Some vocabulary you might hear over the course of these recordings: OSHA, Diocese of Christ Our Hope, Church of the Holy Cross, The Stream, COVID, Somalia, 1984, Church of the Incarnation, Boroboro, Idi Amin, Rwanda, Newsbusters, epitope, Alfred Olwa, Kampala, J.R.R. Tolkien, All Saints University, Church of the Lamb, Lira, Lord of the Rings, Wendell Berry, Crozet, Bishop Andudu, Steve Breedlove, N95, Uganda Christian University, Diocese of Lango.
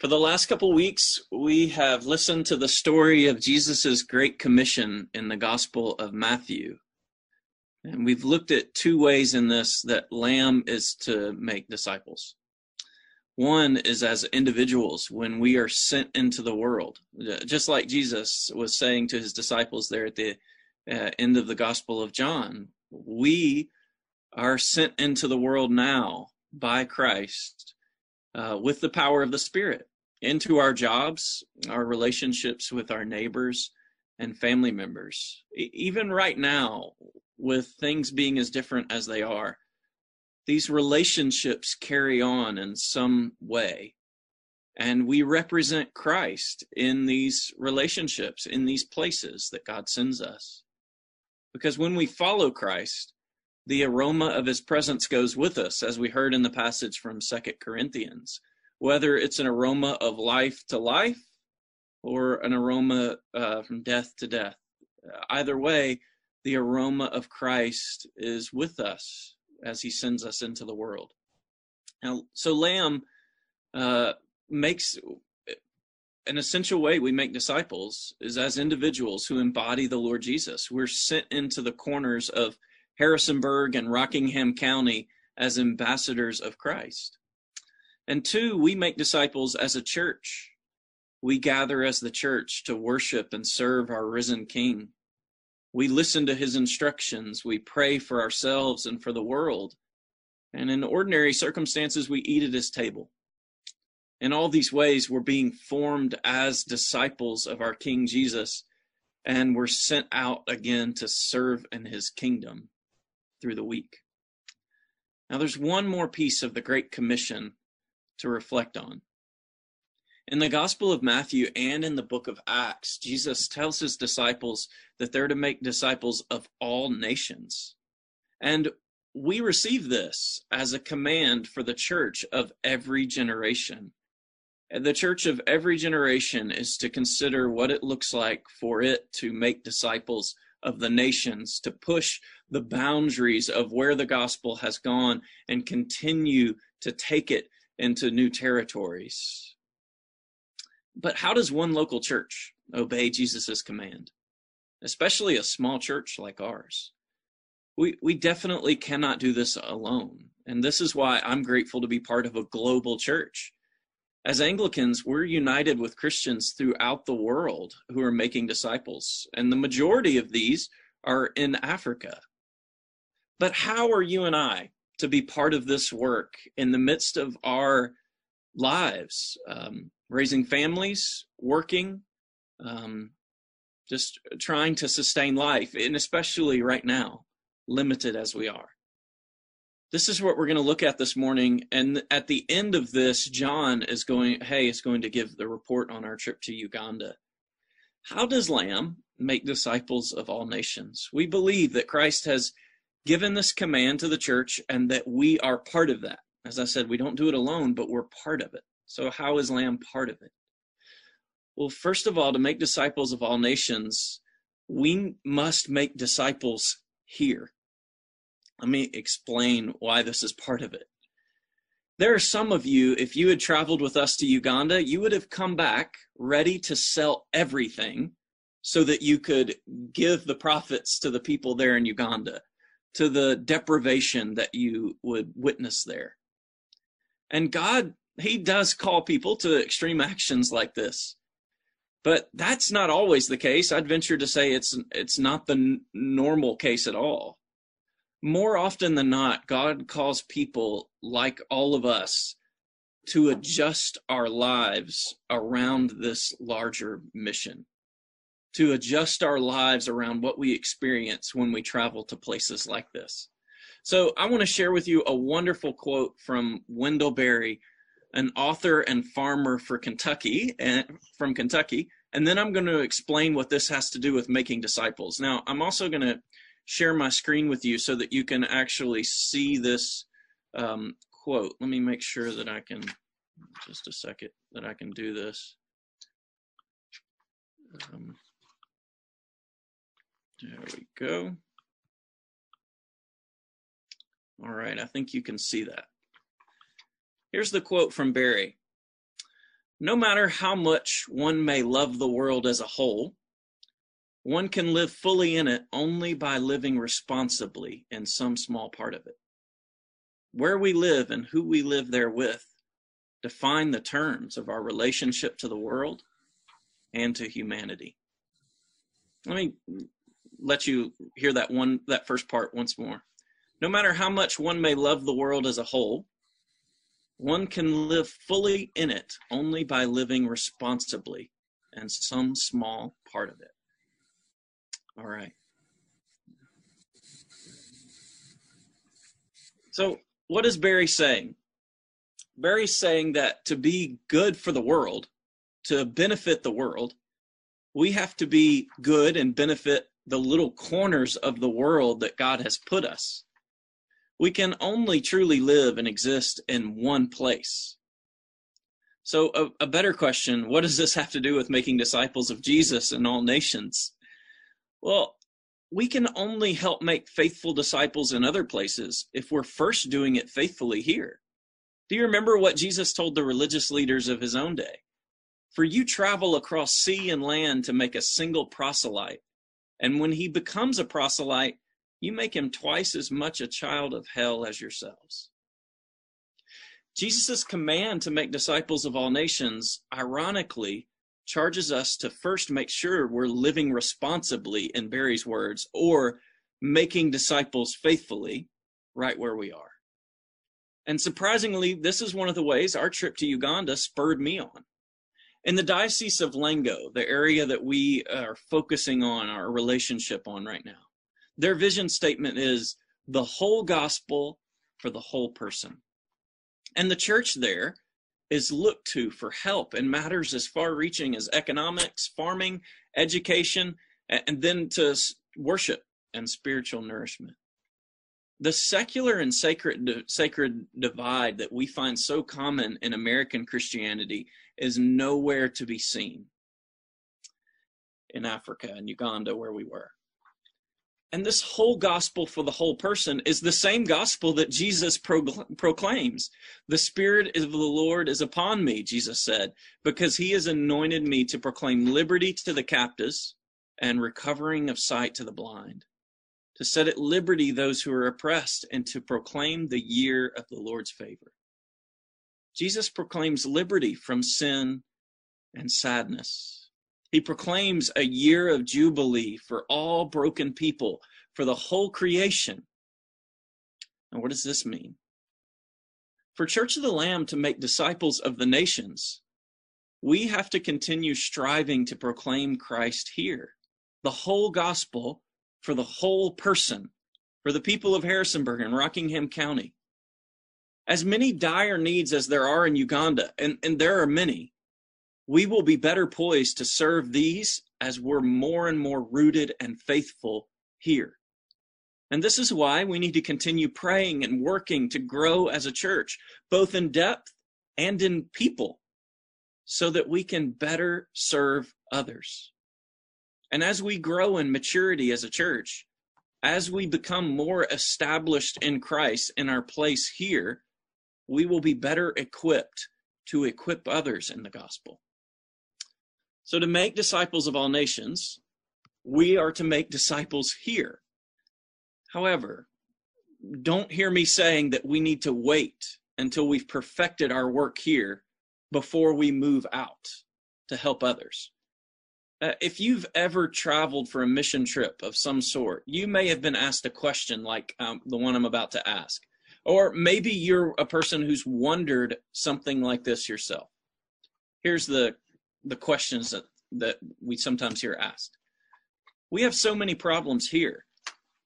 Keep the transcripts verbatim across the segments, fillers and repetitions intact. For the last couple weeks, we have listened to the story of Jesus's Great Commission in the Gospel of Matthew. And we've looked at two ways in this that Lamb is to make disciples. One is as individuals when we are sent into the world, just like Jesus was saying to his disciples there at the uh, end of the Gospel of John. We are sent into the world now by Christ uh, with the power of the Spirit, into our jobs, our relationships with our neighbors and family members. E- even right now, with things being as different as they are, these relationships carry on in some way. And we represent Christ in these relationships, in these places that God sends us. Because when we follow Christ, the aroma of his presence goes with us, as we heard in the passage from Second Corinthians, whether it's an aroma of life to life or an aroma uh, from death to death. Either way, the aroma of Christ is with us as he sends us into the world. Now, so Lamb uh, makes an essential way we make disciples is as individuals who embody the Lord Jesus. We're sent into the corners of Harrisonburg and Rockingham County as ambassadors of Christ. And two, we make disciples as a church. We gather as the church to worship and serve our risen King. We listen to his instructions. We pray for ourselves and for the world. And in ordinary circumstances, we eat at his table. In all these ways, we're being formed as disciples of our King Jesus, and we're sent out again to serve in his kingdom through the week. Now, there's one more piece of the Great Commission to reflect on. In the Gospel of Matthew and in the book of Acts, Jesus tells his disciples that they're to make disciples of all nations. And we receive this as a command for the church of every generation. And the church of every generation is to consider what it looks like for it to make disciples of the nations, to push the boundaries of where the gospel has gone and continue to take it into new territories. But how does one local church obey Jesus's command, especially a small church like ours? We we definitely cannot do this alone. And this is why I'm grateful to be part of a global church. As Anglicans, we're united with Christians throughout the world who are making disciples, and the majority of these are in Africa. But how are you and I to be part of this work in the midst of our lives, um, raising families, working, um, just trying to sustain life, and especially right now, limited as we are? This is what we're going to look at this morning, and at the end of this, John is going, hey, is going to give the report on our trip to Uganda. How does Lamb make disciples of all nations? We believe that Christ has given this command to the church and that we are part of that. As I said, we don't do it alone, but we're part of it. So how is Lamb part of it? Well, first of all, to make disciples of all nations, we must make disciples here. Let me explain why this is part of it. There are some of you, if you had traveled with us to Uganda, you would have come back ready to sell everything so that you could give the profits to the people there in Uganda, to the deprivation that you would witness there. And God, he does call people to extreme actions like this. But that's not always the case. I'd venture to say it's, it's not the n- normal case at all. More often than not, God calls people like all of us to adjust our lives around this larger mission, to adjust our lives around what we experience when we travel to places like this. So I want to share with you a wonderful quote from Wendell Berry, an author and farmer for Kentucky, and from Kentucky, and then I'm going to explain what this has to do with making disciples. Now, I'm also going to share my screen with you so that you can actually see this um, quote. Let me make sure that I can, just a second, that I can do this. Um, there we go. All right, I think you can see that. Here's the quote from Berry. No matter how much one may love the world as a whole, one can live fully in it only by living responsibly in some small part of it. Where we live and who we live therewith define the terms of our relationship to the world and to humanity. Let me let you hear that one, that first part once more. No matter how much one may love the world as a whole, one can live fully in it only by living responsibly in some small part of it. All right. So what is Berry saying? Berry's saying that to be good for the world, to benefit the world, we have to be good and benefit the little corners of the world that God has put us. We can only truly live and exist in one place. So a, a better question, what does this have to do with making disciples of Jesus in all nations? Well, we can only help make faithful disciples in other places if we're first doing it faithfully here. Do you remember what Jesus told the religious leaders of his own day? For you travel across sea and land to make a single proselyte, and when he becomes a proselyte, you make him twice as much a child of hell as yourselves. Jesus' command to make disciples of all nations, ironically, charges us to first make sure we're living responsibly, in Berry's words, or making disciples faithfully right where we are. And surprisingly, this is one of the ways our trip to Uganda spurred me on. In the Diocese of Lango, the area that we are focusing on our relationship on right now, their vision statement is the whole gospel for the whole person. And the church there is looked to for help in matters as far-reaching as economics, farming, education, and then to worship and spiritual nourishment. The secular and sacred, sacred divide that we find so common in American Christianity is nowhere to be seen in Africa and Uganda where we were. And this whole gospel for the whole person is the same gospel that Jesus procl- proclaims. The Spirit of the Lord is upon me, Jesus said, because he has anointed me to proclaim liberty to the captives and recovering of sight to the blind, to set at liberty those who are oppressed, and to proclaim the year of the Lord's favor. Jesus proclaims liberty from sin and sadness. He proclaims a year of jubilee for all broken people, for the whole creation. And what does this mean? For Church of the Lamb to make disciples of the nations, we have to continue striving to proclaim Christ here, the whole gospel for the whole person, for the people of Harrisonburg and Rockingham County. As many dire needs as there are in Uganda, and, and there are many, we will be better poised to serve these as we're more and more rooted and faithful here. And this is why we need to continue praying and working to grow as a church, both in depth and in people, so that we can better serve others. And as we grow in maturity as a church, as we become more established in Christ in our place here, we will be better equipped to equip others in the gospel. So to make disciples of all nations, we are to make disciples here. However, don't hear me saying that we need to wait until we've perfected our work here before we move out to help others. Uh, if you've ever traveled for a mission trip of some sort, you may have been asked a question like um, the one I'm about to ask. Or maybe you're a person who's wondered something like this yourself. Here's the the questions that, that we sometimes hear asked. We have so many problems here.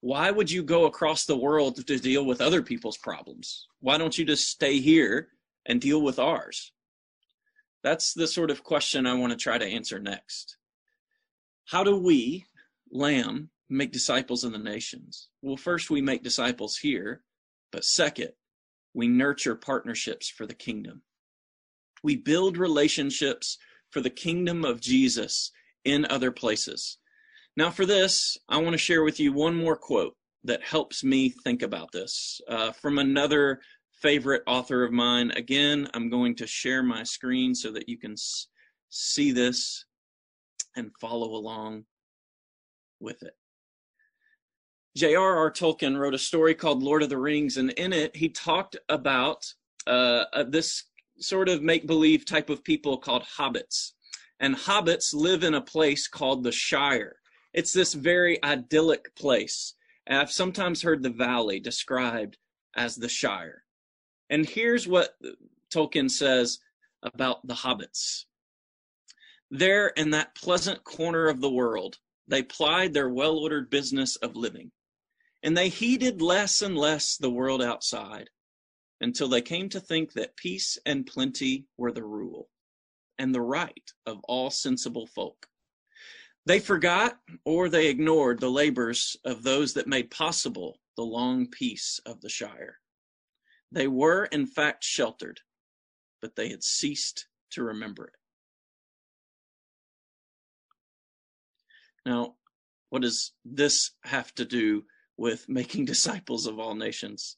Why would you go across the world to deal with other people's problems? Why don't you just stay here and deal with ours? That's the sort of question I want to try to answer next. How do we, Lamb, make disciples in the nations? Well, first we make disciples here, but second, we nurture partnerships for the kingdom. We build relationships for the kingdom of Jesus in other places. Now for this, I want to share with you one more quote that helps me think about this uh, from another favorite author of mine. Again, I'm going to share my screen so that you can s- see this and follow along with it. J R R Tolkien wrote a story called Lord of the Rings, and in it he talked about uh, uh, this sort of make-believe type of people called hobbits. And hobbits live in a place called the Shire. It's this very idyllic place. And I've sometimes heard the valley described as the Shire. And here's what Tolkien says about the hobbits. There in that pleasant corner of the world, they plied their well-ordered business of living, and they heeded less and less the world outside until they came to think that peace and plenty were the rule and the right of all sensible folk. They forgot or they ignored the labors of those that made possible the long peace of the Shire. They were, in fact, sheltered, but they had ceased to remember it. Now, what does this have to do with making disciples of all nations?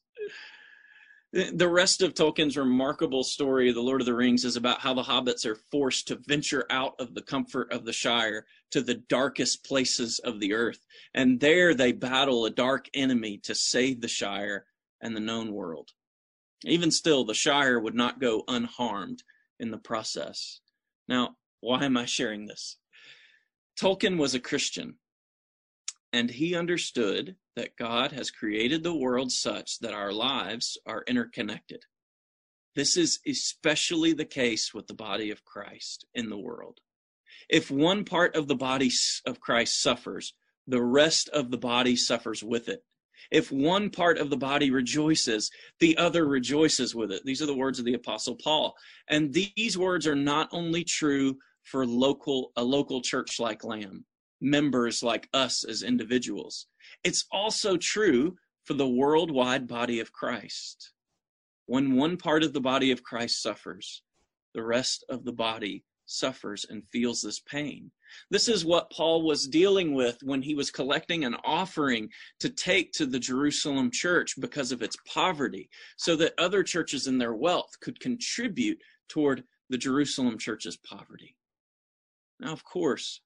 The rest of Tolkien's remarkable story, The Lord of the Rings, is about how the hobbits are forced to venture out of the comfort of the Shire to the darkest places of the earth. And there they battle a dark enemy to save the Shire and the known world. Even still, the Shire would not go unharmed in the process. Now, why am I sharing this? Tolkien was a Christian, and he understood that God has created the world such that our lives are interconnected. This is especially the case with the body of Christ in the world. If one part of the body of Christ suffers, the rest of the body suffers with it. If one part of the body rejoices, the other rejoices with it. These are the words of the Apostle Paul. And these words are not only true for local a local church like Lamb, members like us as individuals. It's also true for the worldwide body of Christ. When one part of the body of Christ suffers, the rest of the body suffers and feels this pain. This is what Paul was dealing with when he was collecting an offering to take to the Jerusalem church because of its poverty, so that other churches in their wealth could contribute toward the Jerusalem church's poverty. Now, of course,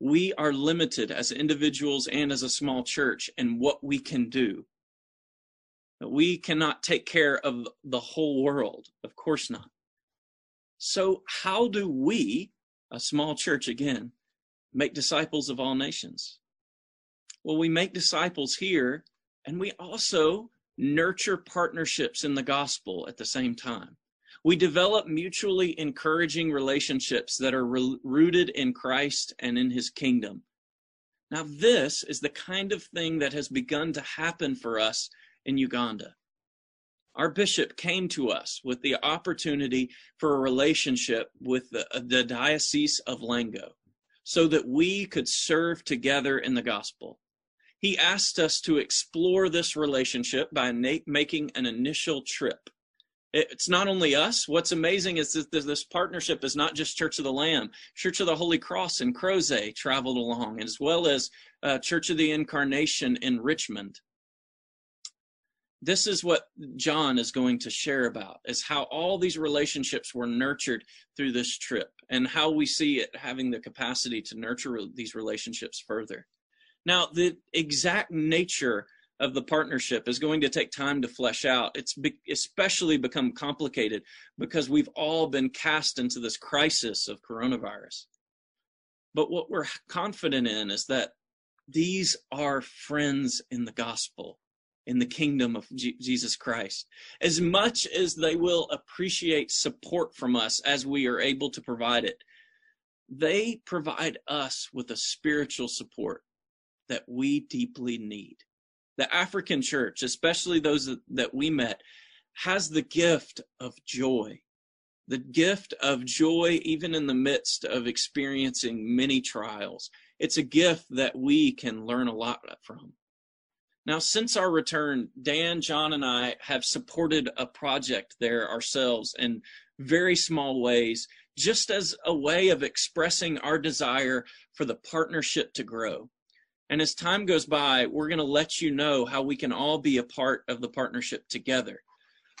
we are limited as individuals and as a small church in what we can do. We cannot take care of the whole world. Of course not. So how do we, a small church again, make disciples of all nations? Well, we make disciples here, and we also nurture partnerships in the gospel at the same time. We develop mutually encouraging relationships that are re- rooted in Christ and in his kingdom. Now, this is the kind of thing that has begun to happen for us in Uganda. Our bishop came to us with the opportunity for a relationship with the, the Diocese of Lango so that we could serve together in the gospel. He asked us to explore this relationship by na- making an initial trip. It's not only us. What's amazing is that this partnership is not just Church of the Lamb. Church of the Holy Cross in Crozet traveled along, as well as uh, Church of the Incarnation in Richmond. This is what John is going to share about, is how all these relationships were nurtured through this trip and how we see it having the capacity to nurture these relationships further. Now, the exact nature of the partnership is going to take time to flesh out. It's be- especially become complicated because we've all been cast into this crisis of coronavirus. But what we're confident in is that these are friends in the gospel, in the kingdom of G- Jesus Christ. As much as they will appreciate support from us as we are able to provide it, they provide us with a spiritual support that we deeply need. The African church, especially those that we met, has the gift of joy, the gift of joy even in the midst of experiencing many trials. It's a gift that we can learn a lot from. Now, since our return, Dan, John, and I have supported a project there ourselves in very small ways, just as a way of expressing our desire for the partnership to grow. And as time goes by, we're going to let you know how we can all be a part of the partnership together.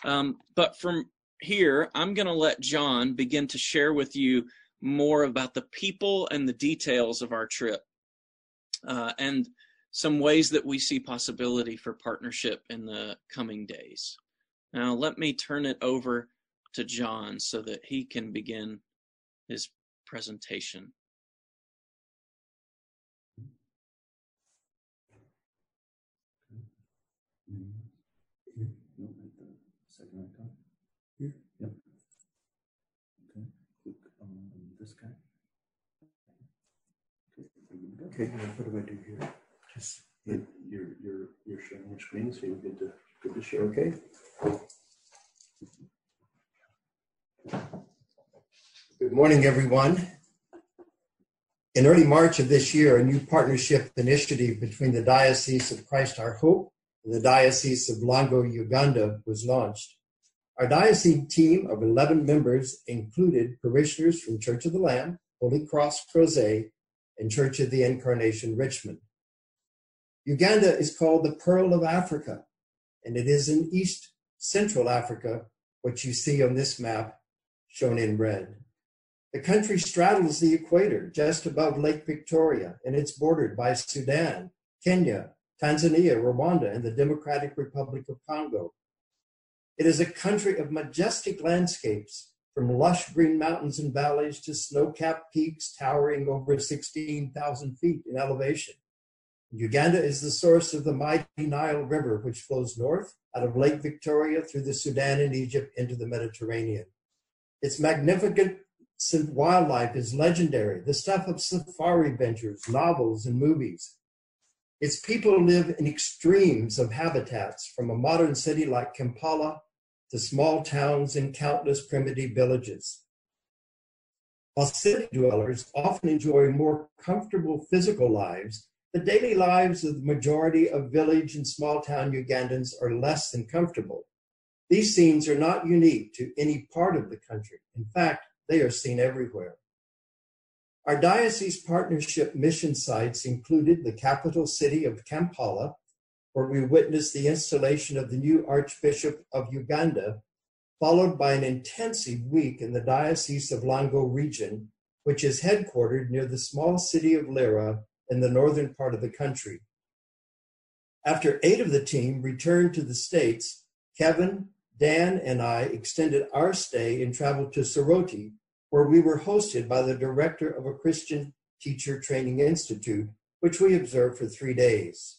Um, but from here, I'm going to let John begin to share with you more about the people and the details of our trip, uh, and some ways that we see possibility for partnership in the coming days. Now, let me turn it over to John so that he can begin his presentation. Okay, what do I do here? Yes. You're, you're, you're sharing your screen, so you're good to, good to share. Okay. Good morning, everyone. In early March of this year, a new partnership initiative between the Diocese of Christ Our Hope and the Diocese of Lango, Uganda, was launched. Our diocese team of eleven members included parishioners from Church of the Lamb, Holy Cross, Crozet, and Church of the Incarnation, Richmond. Uganda is called the Pearl of Africa, and it is in East Central Africa, what you see on this map shown in red. The country straddles the equator just above Lake Victoria, and it's bordered by Sudan, Kenya, Tanzania, Rwanda, and the Democratic Republic of Congo. It is a country of majestic landscapes, from lush green mountains and valleys to snow-capped peaks towering over sixteen thousand feet in elevation. Uganda is the source of the mighty Nile River, which flows north out of Lake Victoria through the Sudan and Egypt into the Mediterranean. Its magnificent wildlife is legendary, the stuff of safari ventures, novels, and movies. Its people live in extremes of habitats, from a modern city like Kampala to small towns and countless primitive villages. While city dwellers often enjoy more comfortable physical lives, the daily lives of the majority of village and small town Ugandans are less than comfortable. These scenes are not unique to any part of the country. In fact, they are seen everywhere. Our diocese partnership mission sites included the capital city of Kampala, where we witnessed the installation of the new Archbishop of Uganda, followed by an intensive week in the Diocese of Lango region, which is headquartered near the small city of Lira in the northern part of the country. After eight of the team returned to the States, Kevin, Dan, and I extended our stay and traveled to Soroti, where we were hosted by the director of a Christian teacher training institute, which we observed for three days.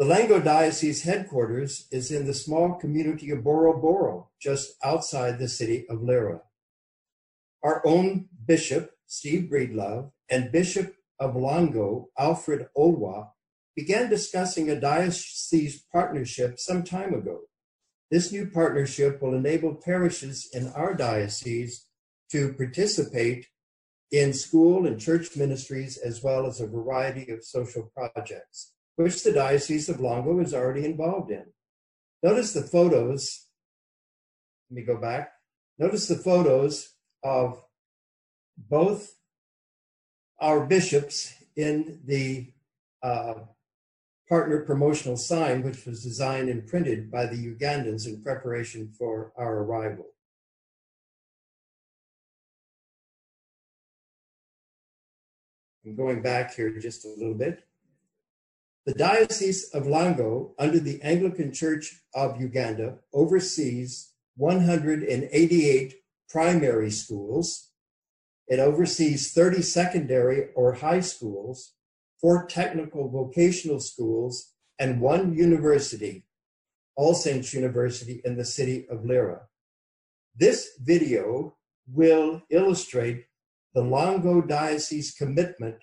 The Lango Diocese headquarters is in the small community of Boroboro, just outside the city of Lira. Our own Bishop, Steve Breedlove, and Bishop of Lango, Alfred Olwa, began discussing a diocese partnership some time ago. This new partnership will enable parishes in our diocese to participate in school and church ministries, as well as a variety of social projects, which the Diocese of Lango is already involved in. Notice the photos, let me go back. Notice the photos of both our bishops in the uh, partner promotional sign, which was designed and printed by the Ugandans in preparation for our arrival. I'm going back here just a little bit. The Diocese of Lango, under the Anglican Church of Uganda, oversees one hundred eighty-eight primary schools. It oversees thirty secondary or high schools, four technical vocational schools, and one university, All Saints University, in the city of Lira. This video will illustrate the Lango Diocese commitment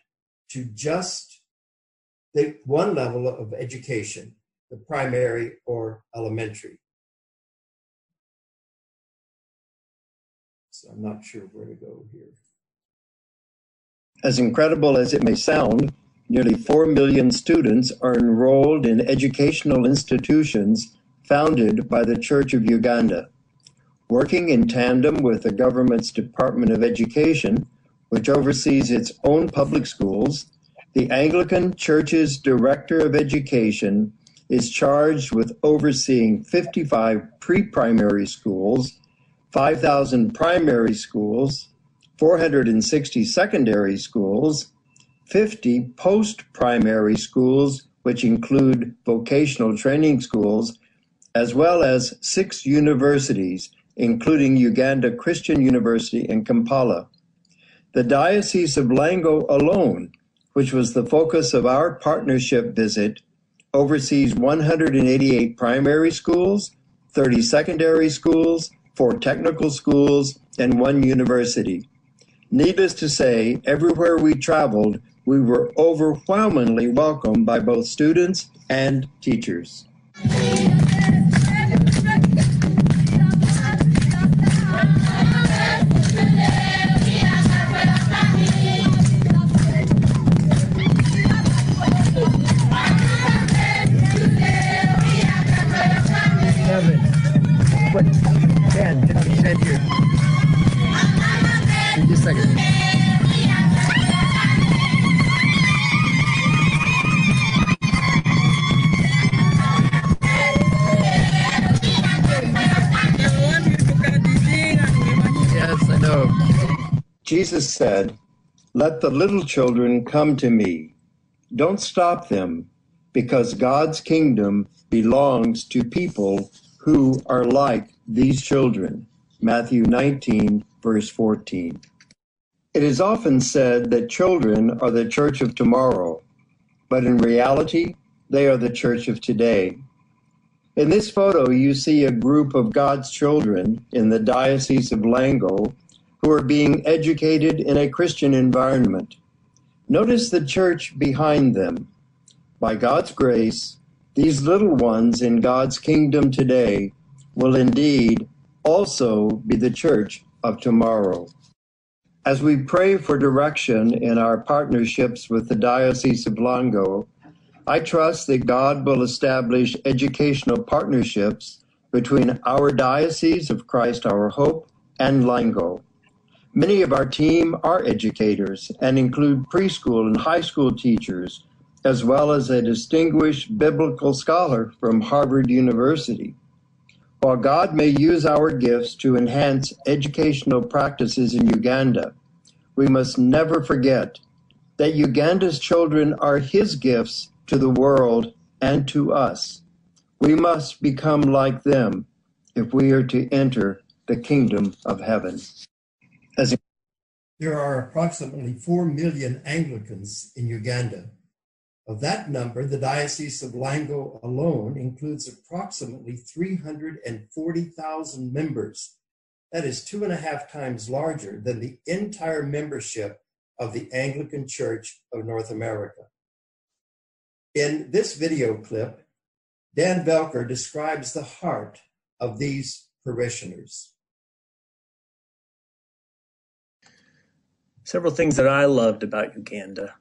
to just the one level of education, the primary or elementary. So I'm not sure where to go here. As incredible as it may sound, nearly four million students are enrolled in educational institutions founded by the Church of Uganda. Working in tandem with the government's Department of Education, which oversees its own public schools, the Anglican Church's Director of Education is charged with overseeing fifty-five pre-primary schools, five thousand primary schools, four hundred sixty secondary schools, fifty post-primary schools, which include vocational training schools, as well as six universities, including Uganda Christian University in Kampala. The Diocese of Lango alone, which was the focus of our partnership visit, oversees one hundred eighty-eight primary schools, thirty secondary schools, four technical schools, and one university. Needless to say, everywhere we traveled, we were overwhelmingly welcomed by both students and teachers. Jesus said, "Let the little children come to me. Don't stop them, because God's kingdom belongs to people who are like these children." Matthew nineteen, verse fourteen. It is often said that children are the church of tomorrow, but in reality, they are the church of today. In this photo, you see a group of God's children in the Diocese of Lango who are being educated in a Christian environment. Notice the church behind them. By God's grace, these little ones in God's kingdom today will indeed also be the church of tomorrow. As we pray for direction in our partnerships with the Diocese of Lango, I trust that God will establish educational partnerships between our Diocese of Christ Our Hope and Lango. Many of our team are educators and include preschool and high school teachers, as well as a distinguished biblical scholar from Harvard University. While God may use our gifts to enhance educational practices in Uganda, we must never forget that Uganda's children are His gifts to the world and to us. We must become like them if we are to enter the kingdom of heaven. There are approximately four million Anglicans in Uganda. Of that number, the Diocese of Lango alone includes approximately three hundred forty thousand members. That is two and a half times larger than the entire membership of the Anglican Church of North America. In this video clip, Dan Belker describes the heart of these parishioners. Several things that I loved about Uganda: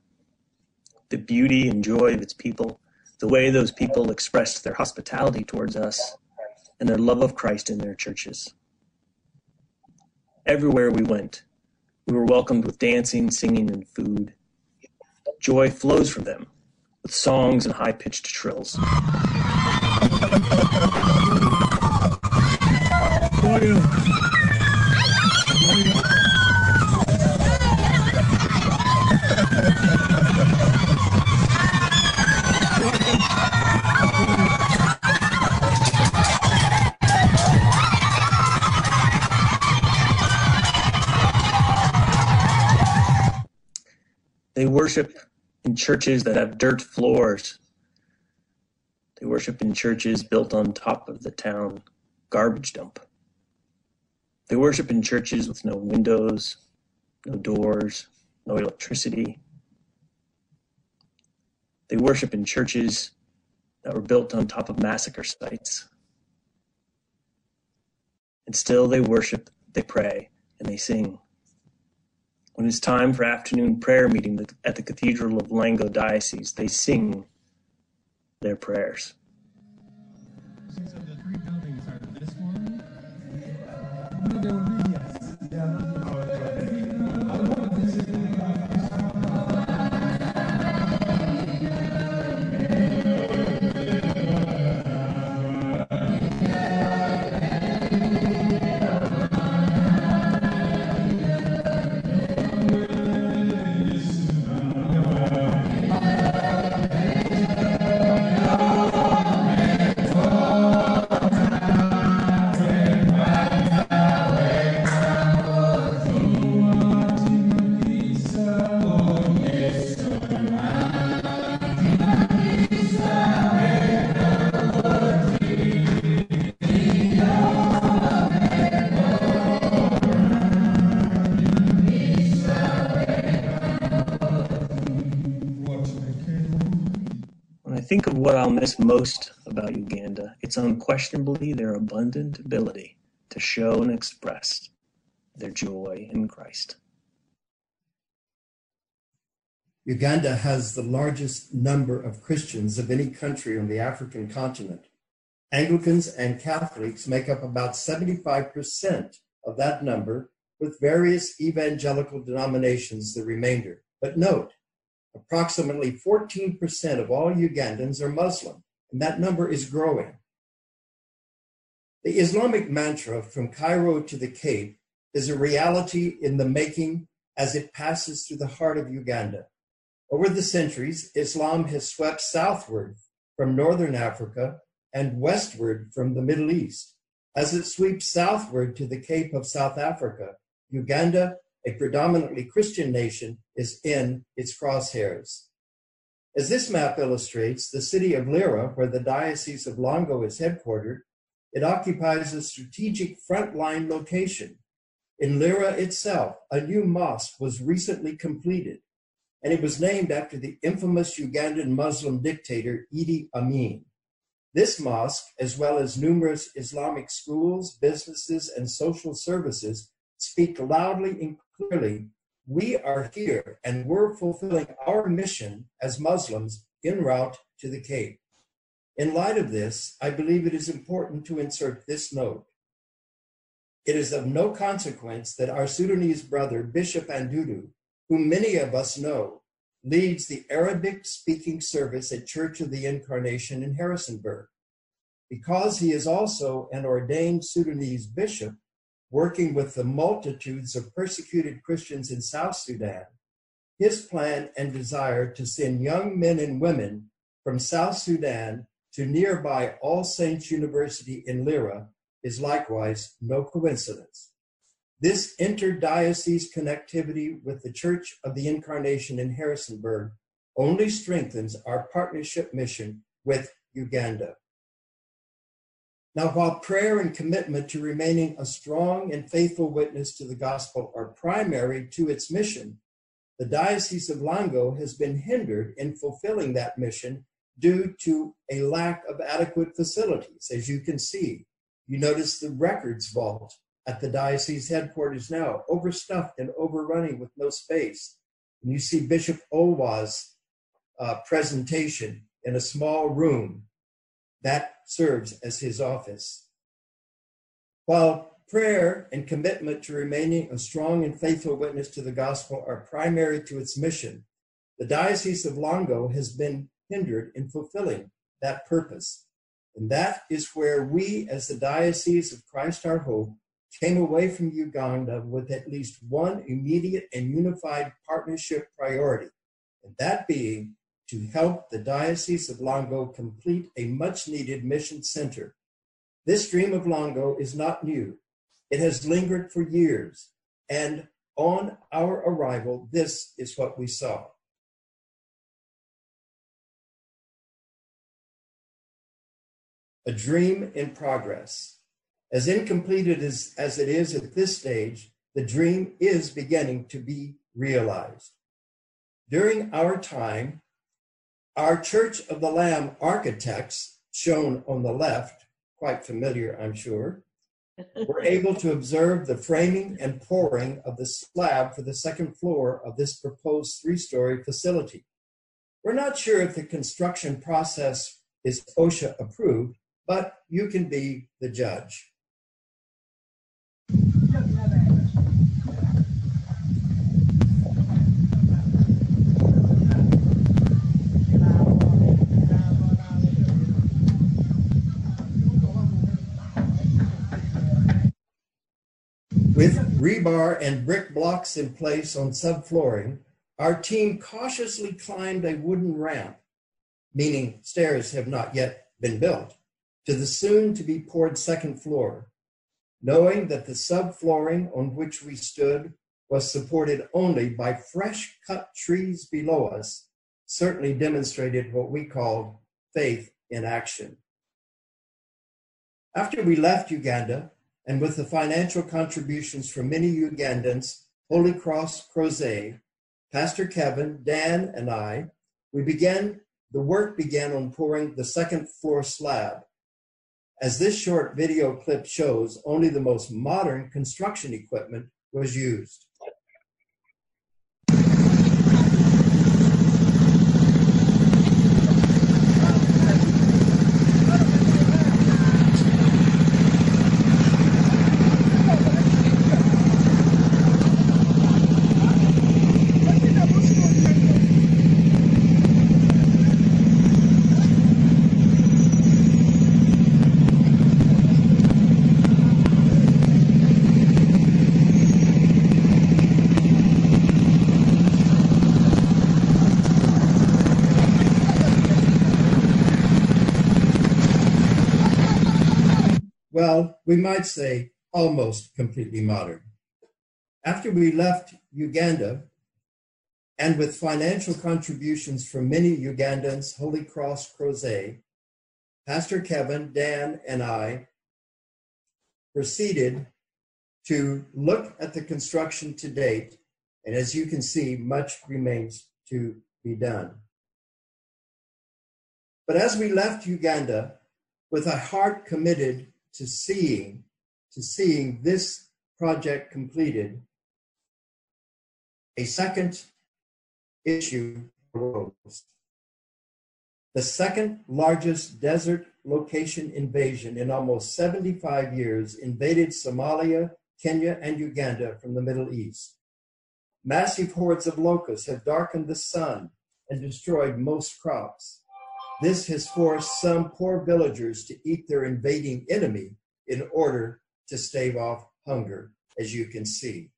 the beauty and joy of its people, the way those people expressed their hospitality towards us, and their love of Christ in their churches. Everywhere we went, we were welcomed with dancing, singing, and food. Joy flows from them with songs and high-pitched trills. Oh, yeah. They worship in churches that have dirt floors. They worship in churches built on top of the town garbage dump. They worship in churches with no windows, no doors, no electricity. They worship in churches that were built on top of massacre sites. And still they worship, they pray, and they sing. When it's time for afternoon prayer meeting at the Cathedral of Lango Diocese, they sing their prayers. Six of the three buildings are this one. what I'll miss most about Uganda, it's unquestionably their abundant ability to show and express their joy in Christ. Uganda has the largest number of Christians of any country on the African continent. Anglicans and Catholics make up about seventy-five percent of that number, with various evangelical denominations the remainder. But note, approximately fourteen percent of all Ugandans are Muslim, and that number is growing. The Islamic mantra, from Cairo to the Cape, is a reality in the making as it passes through the heart of Uganda. Over the centuries, Islam has swept southward from northern Africa and westward from the Middle East. As it sweeps southward to the Cape of South Africa, Uganda, a predominantly Christian nation, is in its crosshairs. As this map illustrates, the city of Lira, where the Diocese of Lango is headquartered, it occupies a strategic frontline location. In Lira itself, a new mosque was recently completed, and it was named after the infamous Ugandan Muslim dictator Idi Amin. This mosque, as well as numerous Islamic schools, businesses, and social services, speak loudly and clearly, we are here and we're fulfilling our mission as Muslims en route to the Cape. In light of this, I believe it is important to insert this note. It is of no consequence that our Sudanese brother, Bishop Andudu, whom many of us know, leads the Arabic-speaking service at Church of the Incarnation in Harrisonburg. Because he is also an ordained Sudanese bishop, working with the multitudes of persecuted Christians in South Sudan, his plan and desire to send young men and women from South Sudan to nearby All Saints University in Lira is likewise no coincidence. This interdiocese connectivity with the Church of the Incarnation in Harrisonburg only strengthens our partnership mission with Uganda. Now, while prayer and commitment to remaining a strong and faithful witness to the gospel are primary to its mission, the Diocese of Lango has been hindered in fulfilling that mission due to a lack of adequate facilities. As you can see, you notice the records vault at the diocese headquarters now, overstuffed and overrunning with no space. And you see Bishop Olwa's uh, presentation in a small room that serves as his office. While prayer and commitment to remaining a strong and faithful witness to the gospel are primary to its mission, the Diocese of Lango has been hindered in fulfilling that purpose. And that is where we, as the Diocese of Christ Our Hope, came away from Uganda with at least one immediate and unified partnership priority, and that being to help the Diocese of Lango complete a much-needed mission center. This dream of Lango is not new. It has lingered for years, and on our arrival, this is what we saw. A dream in progress. As incomplete as, as it is at this stage, the dream is beginning to be realized. During our time, our Church of the Lamb architects, shown on the left, quite familiar, I'm sure, were able to observe the framing and pouring of the slab for the second floor of this proposed three-story facility. We're not sure if the construction process is OSHA approved, but you can be the judge. With rebar and brick blocks in place on subflooring, our team cautiously climbed a wooden ramp, meaning stairs have not yet been built, to the soon-to-be-poured second floor, knowing that the subflooring on which we stood was supported only by fresh-cut trees below us, certainly demonstrated what we called faith in action. After we left Uganda, and with the financial contributions from many Ugandans, Holy Cross Crozet, Pastor Kevin, Dan, and I, we began the work began on pouring the second floor slab. As this short video clip shows, only the most modern construction equipment was used. Well, we might say almost completely modern. After we left Uganda, and with financial contributions from many Ugandans, Holy Cross Crozet, Pastor Kevin, Dan, and I proceeded to look at the construction to date, and as you can see, much remains to be done. But as we left Uganda, with a heart committed to seeing, to seeing this project completed, a second issue arose. The second largest desert location invasion in almost seventy-five years invaded Somalia, Kenya, and Uganda from the Middle East. Massive hordes of locusts have darkened the sun and destroyed most crops. This has forced some poor villagers to eat their invading enemy in order to stave off hunger, as you can see.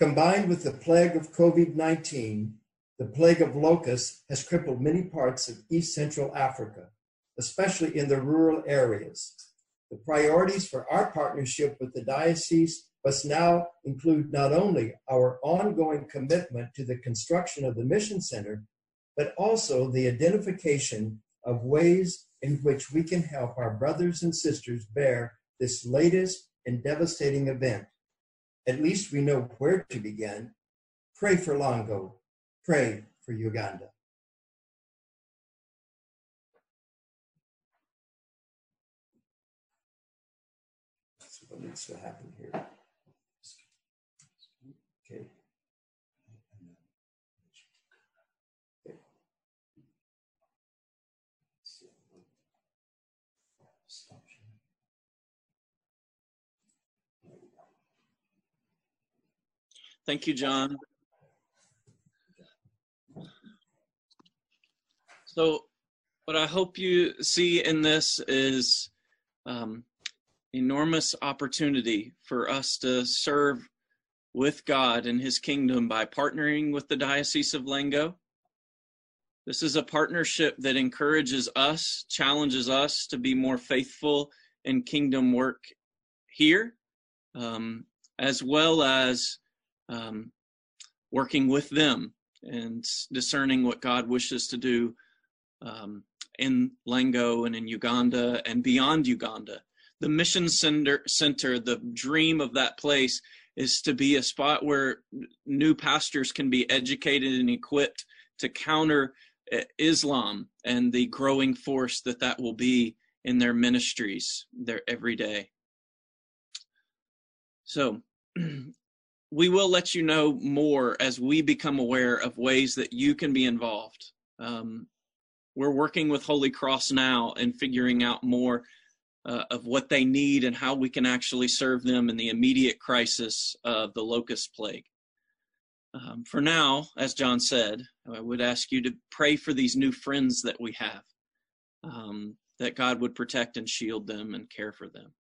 Combined with the plague of COVID nineteen, the plague of locusts has crippled many parts of East Central Africa, especially in the rural areas. The priorities for our partnership with the diocese must now include not only our ongoing commitment to the construction of the Mission Center, but also the identification of ways in which we can help our brothers and sisters bear this latest and devastating event. At least we know where to begin. Pray for Lango. Pray for Uganda. That's what needs to happen here. Okay. Thank you, John. So what I hope you see in this is um, enormous opportunity for us to serve with God and his kingdom by partnering with the Diocese of Lango. This is a partnership that encourages us, challenges us to be more faithful in kingdom work here, um, as well as Um, working with them and discerning what God wishes to do um, in Lango and in Uganda and beyond Uganda. The Mission Center, center, the dream of that place is to be a spot where new pastors can be educated and equipped to counter Islam and the growing force that that will be in their ministries, their everyday. So, we will let you know more as we become aware of ways that you can be involved. Um, we're working with Holy Cross now and figuring out more uh, of what they need and how we can actually serve them in the immediate crisis of the locust plague. Um, for now, as John said, I would ask you to pray for these new friends that we have, um, that God would protect and shield them and care for them.